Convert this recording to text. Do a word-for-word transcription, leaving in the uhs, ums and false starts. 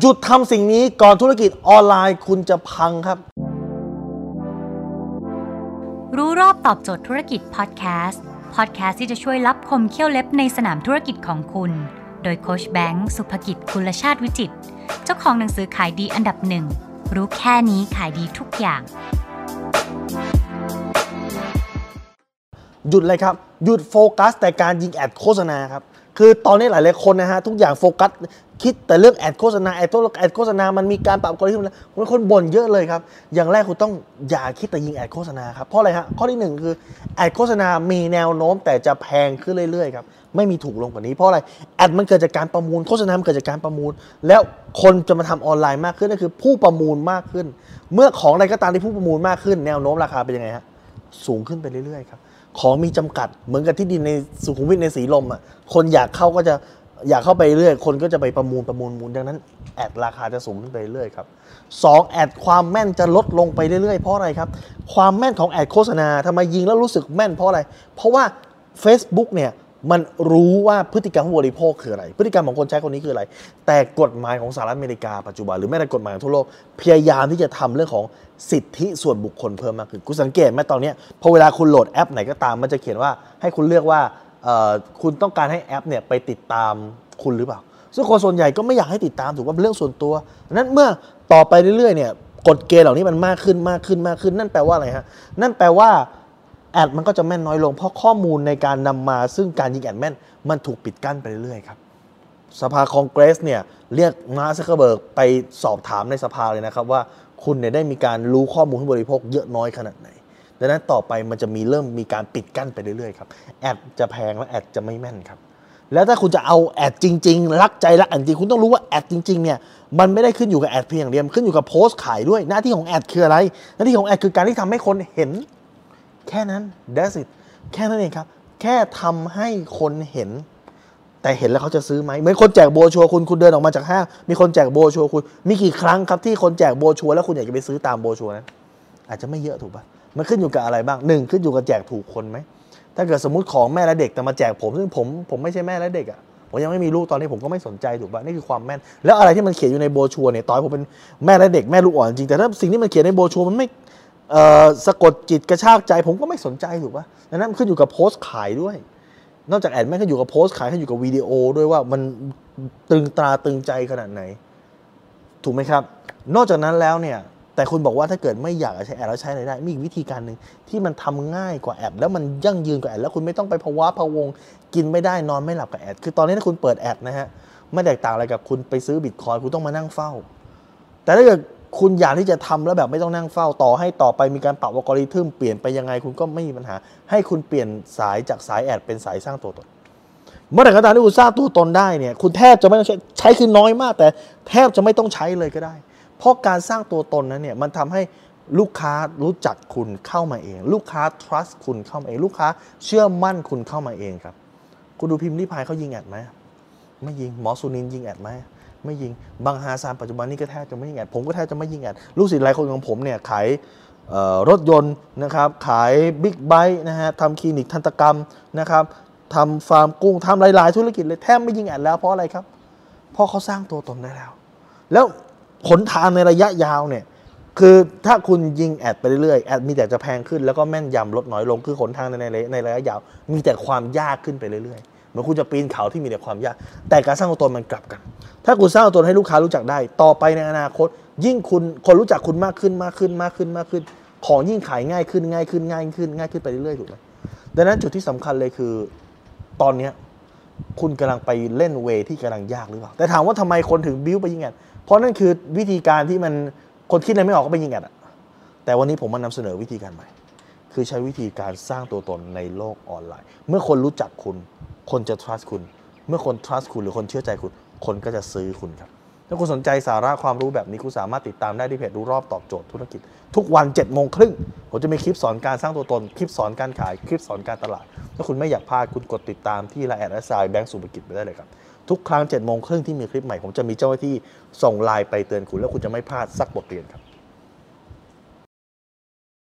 หยุดทำสิ่งนี้ก่อนธุรกิจออนไลน์คุณจะพังครับรู้รอบตอบโจทย์ธุรกิจพอดแคสต์พอดแคสต์ที่จะช่วยลับคมเขี้ยวเล็บในสนามธุรกิจของคุณโดยโค้ชแบงค์สุภกิจกุลชาติวิจิตรเจ้าของหนังสือขายดีอันดับหนึ่งรู้แค่นี้ขายดีทุกอย่างหยุดเลยครับหยุดโฟกัสแต่การยิงแอดโฆษณาครับคือตอนนี้หลายๆคนนะฮะทุกอย่างโฟกัสคิดแต่เรื่องแอดโฆษณาแอดโฆษณาแอดโฆษณามันมีการปรับกลยุทธ์แล้วคนบ่นเยอะเลยครับอย่างแรกคุณต้องอย่าคิดแต่ยิงแอดโฆษณาครับเพราะอะไรฮะข้อที่หนึ่งคือแอดโฆษณามีแนวโน้มแต่จะแพงขึ้นเรื่อยๆครับไม่มีถูกลงกว่านี้เพราะอะไรแอดมันเกิดจากการประมูลโฆษณามันเกิดจากการประมูลแล้วคนจะมาทำออนไลน์มากขึ้นนั่นคือผู้ประมูลมากขึ้นเมื่อของอะไรก็ตามที่ผู้ประมูลมากขึ้นแนวโน้มราคาเป็นยังไงฮะสูงขึ้นไปเรื่อยๆครับของมีจำกัดเหมือนกับที่ดินในสุขุมวิทในสีลมอ่ะคนอยากเข้าก็จะอยากเข้าไปเรื่อยคนก็จะไปประมูลประมูลมูลดังนั้นแอดราคาจะสูงขึ้นไปเรื่อยครับสองแอดความแม่นจะลดลงไปเรื่อยๆเพราะอะไรครับความแม่นของแอดโฆษณาทำไมยิงแล้วรู้สึกแม่นเพราะอะไรเพราะว่า Facebook เนี่ยมันรู้ว่าพฤติกรรมของบริโภคคืออะไรพฤติกรรมของคนใช้คนนี้คืออะไรแต่กฎหมายของสหรัฐอเมริกาปัจจุบันหรือแม้แต่กฎหมายทั่วโลกพยายามที่จะทำเรื่องของสิทธิส่วนบุคคลเพิ่มมากขึ้นคุณสังเกตไหมตอนนี้พอเวลาคุณโหลดแอปไหนก็ตามมันจะเขียนว่าให้คุณเลือกว่าคุณต้องการให้แอปเนี่ยไปติดตามคุณหรือเปล่าซึ่งคนส่วนใหญ่ก็ไม่อยากให้ติดตามถือว่าเป็นเรื่องส่วนตัวนั้นเมื่อต่อไปเรื่อยๆเนี่ยกฎเกณฑ์เหล่านี้มันมากขึ้นมากขึ้นมากขึ้นนั่นแปลว่าอะไรฮะนั่นแปลว่าแอดมันก็จะแม่นน้อยลงเพราะข้อมูลในการนำมาซึ่งการยิงแอดแม่นมันถูกปิดกั้นไปเรื่อยๆครับสภาคองเกรสเนี่ยเรียกมาร์ค ซักเคอร์เบิร์กไปสอบถามในสภาเลยนะครับว่าคุณเนี่ยได้มีการรู้ข้อมูลผู้บริโภคเยอะน้อยขนาดไหนดังนั้นต่อไปมันจะมีเริ่มมีการปิดกั้นไปเรื่อยๆครับแอดจะแพงและแอดจะไม่แม่นครับแล้วถ้าคุณจะเอาแอดจริงๆรักใจรักแอดจริงคุณต้องรู้ว่าแอดจริงๆเนี่ยมันไม่ได้ขึ้นอยู่กับแอดเพียงอย่างเดียวขึ้นอยู่กับโพสต์ขายด้วยหน้าที่ของแอดคืออะไรหน้าที่ของแอดคือการที่ทำให้คนเห็นแค่นั้น that's it แค่นั้นเองครับแค่ทำให้คนเห็นแต่เห็นแล้วเขาจะซื้อไหมเหมือนคนแจกโบชัวคุณคุณเดินออกมาจากห้างมีคนแจกโบชัวคุณมีกี่ครั้งครับที่คนแจกโบชัวแล้วคุณอยากจะไปซื้อตามโบชัวนั้นอาจจะไม่เยอะถูกป่ะมันขึ้นอยู่กับอะไรบ้างหนึ่งขึ้นอยู่กับแจกถูกคนไหมถ้าเกิดสมมติของแม่และเด็กแต่มาแจกผมซึ่งผมผมไม่ใช่แม่และเด็กอ่ะผมยังไม่มีลูกตอนนี้ผมก็ไม่สนใจถูกป่ะนี่คือความแม่นแล้วอะไรที่มันเขียนอยู่ในโบชัวเนี่ยต่อยผมเป็นแม่และเด็กแม่ลูกอ่อนจริงแต่ถ้าสิ่งที่มันเขียนในโบชัวมันไม่สะกดจิตกระชากใจผมก็ไม่สนใจถูกป่ะดังนั้นขึ้นอยู่กับโพสต์ขายด้วยนอกจากแอดแม่ก็อยู่กับโพสต์ขายก็อยู่กับวิดีโอด้วยว่ามันตึงตาตึงใจขนาดไหนถูกไหมครับนอกจากนั้นแล้วเนี่ยแต่คุณบอกว่าถ้าเกิดไม่อยากใช้แอดแล้วใช้อะไรได้มีอีกวิธีการหนึ่งที่มันทำง่ายกว่าแอดแล้วมันยั่งยืนกว่าแอดแล้วคุณไม่ต้องไปภาวะพะวงกินไม่ได้นอนไม่หลับกับแอดคือตอนนี้ถ้าคุณเปิดแอดนะฮะไม่แตกต่างอะไรกับคุณไปซื้อบิตคอยน์คุณต้องมานั่งเฝ้าแต่ถ้าเกิดคุณอยากที่จะทำแล้วแบบไม่ต้องนั่งเฝ้าต่อให้ต่อไปมีการปรับอัลกอริทึมเปลี่ยนไปยังไงคุณก็ไม่มีปัญหาให้คุณเปลี่ยนสายจากสายแอดเป็นสายสร้างตัวตนเมื่อไหร่ก็ตามที่คุณสร้างตัวตนได้เนี่ยคุณแทบจะไม่ต้องใช้ใช้คือน้อยมากแต่แทบจะไม่ต้องใช้เลยก็ได้เพราะการสร้างตัวตนนั้นเนี่ยมันทำให้ลูกค้ารู้จักคุณเข้ามาเองลูกค้า trust คุณเข้ามาเองลูกค้าเชื่อมั่นคุณเข้ามาเองครับคุณดูพิมพ์ริพายเขายิงแอดไหมไม่ยิงหมอสุนินยิงแอดไหมไม่ยิงบางฮาซานปัจจุบันนี้ก็แทบจะไม่ยิงแอดผมก็แทบจะไม่ยิงแอดลูกศิษย์หลายคนของผมเนี่ยขายรถยนต์นะครับขายบิ๊กไบค์นะฮะทำคลินิกทันตกรรมนะครับทำฟาร์มกุ้งทำหลายๆธุรกิจเลยแทบไม่ยิงแอดแล้วเพราะอะไรครับเพราะเขาสร้างตัวตนได้แล้วแล้วผลทางในระยะยาวเนี่ยคือถ้าคุณยิงแอดไปเรื่อยๆแอดมีแต่จะแพงขึ้นแล้วก็แม่นยำลดน้อยลงคือผลทางในในระยะยาวมีแต่ความยากขึ้นไปเรื่อยๆเหมือนคุณจะปีนเขาที่มีแต่ความยากแต่การสร้างตัวตนมันกลับกันถ้าคุณสร้างตัวตนให้ลูกค้ารู้จักได้ต่อไปในอนาคตยิ่งคุณคนรู้จักคุณมากขึ้นมากขึ้นมากขึ้นมากขึ้นของยิ่งขายง่ายขึ้นง่ายขึ้นง่ายขึ้นง่ายขึ้นไปเรื่อยๆถูกไหมดังนั้นจุดที่สำคัญเลยคือตอนเนี้ยคุณกำลังไปเล่นเวที่กำลังยากหรือเปล่าแต่ถามว่าทำไมคนถึงบิ้วไปยิงแอดเพราะนั่นคือวิธีการที่มันคนคิดอะไรไม่ออกก็ไปยิงแอดแต่วันนี้ผมมานำเสนอวิธีการใหม่คือใช้วิธีการสร้างตัวตนในโลกออนไลน์เมื่อคนรู้จักคุณคนจะ trust คุณเมื่อคน trust คุณหรือคนเชื่อใจคุณคนก็จะซื้อคุณครับถ้าคุณสนใจสาระความรู้แบบนี้คุณสามารถติดตามได้ที่เพจรู้รอบตอบโจทย์ธุรกิจทุกวัน เจ็ดโมงครึ่งผมจะมีคลิปสอนการสร้างตัวตนคลิปสอนการขายคลิปสอนการตลาดถ้าคุณไม่อยากพลาดคุณกดติดตามที่ไลน์แอดแอสไซน์แบงก์สุภกิจไปได้เลยครับทุกครั้ง เจ็ดโมงครึ่งที่มีคลิปใหม่ผมจะมีเจ้าหน้าที่ส่งไลน์ไปเตือนคุณแล้วคุณจะไม่พลาดสักบทเรียนครับ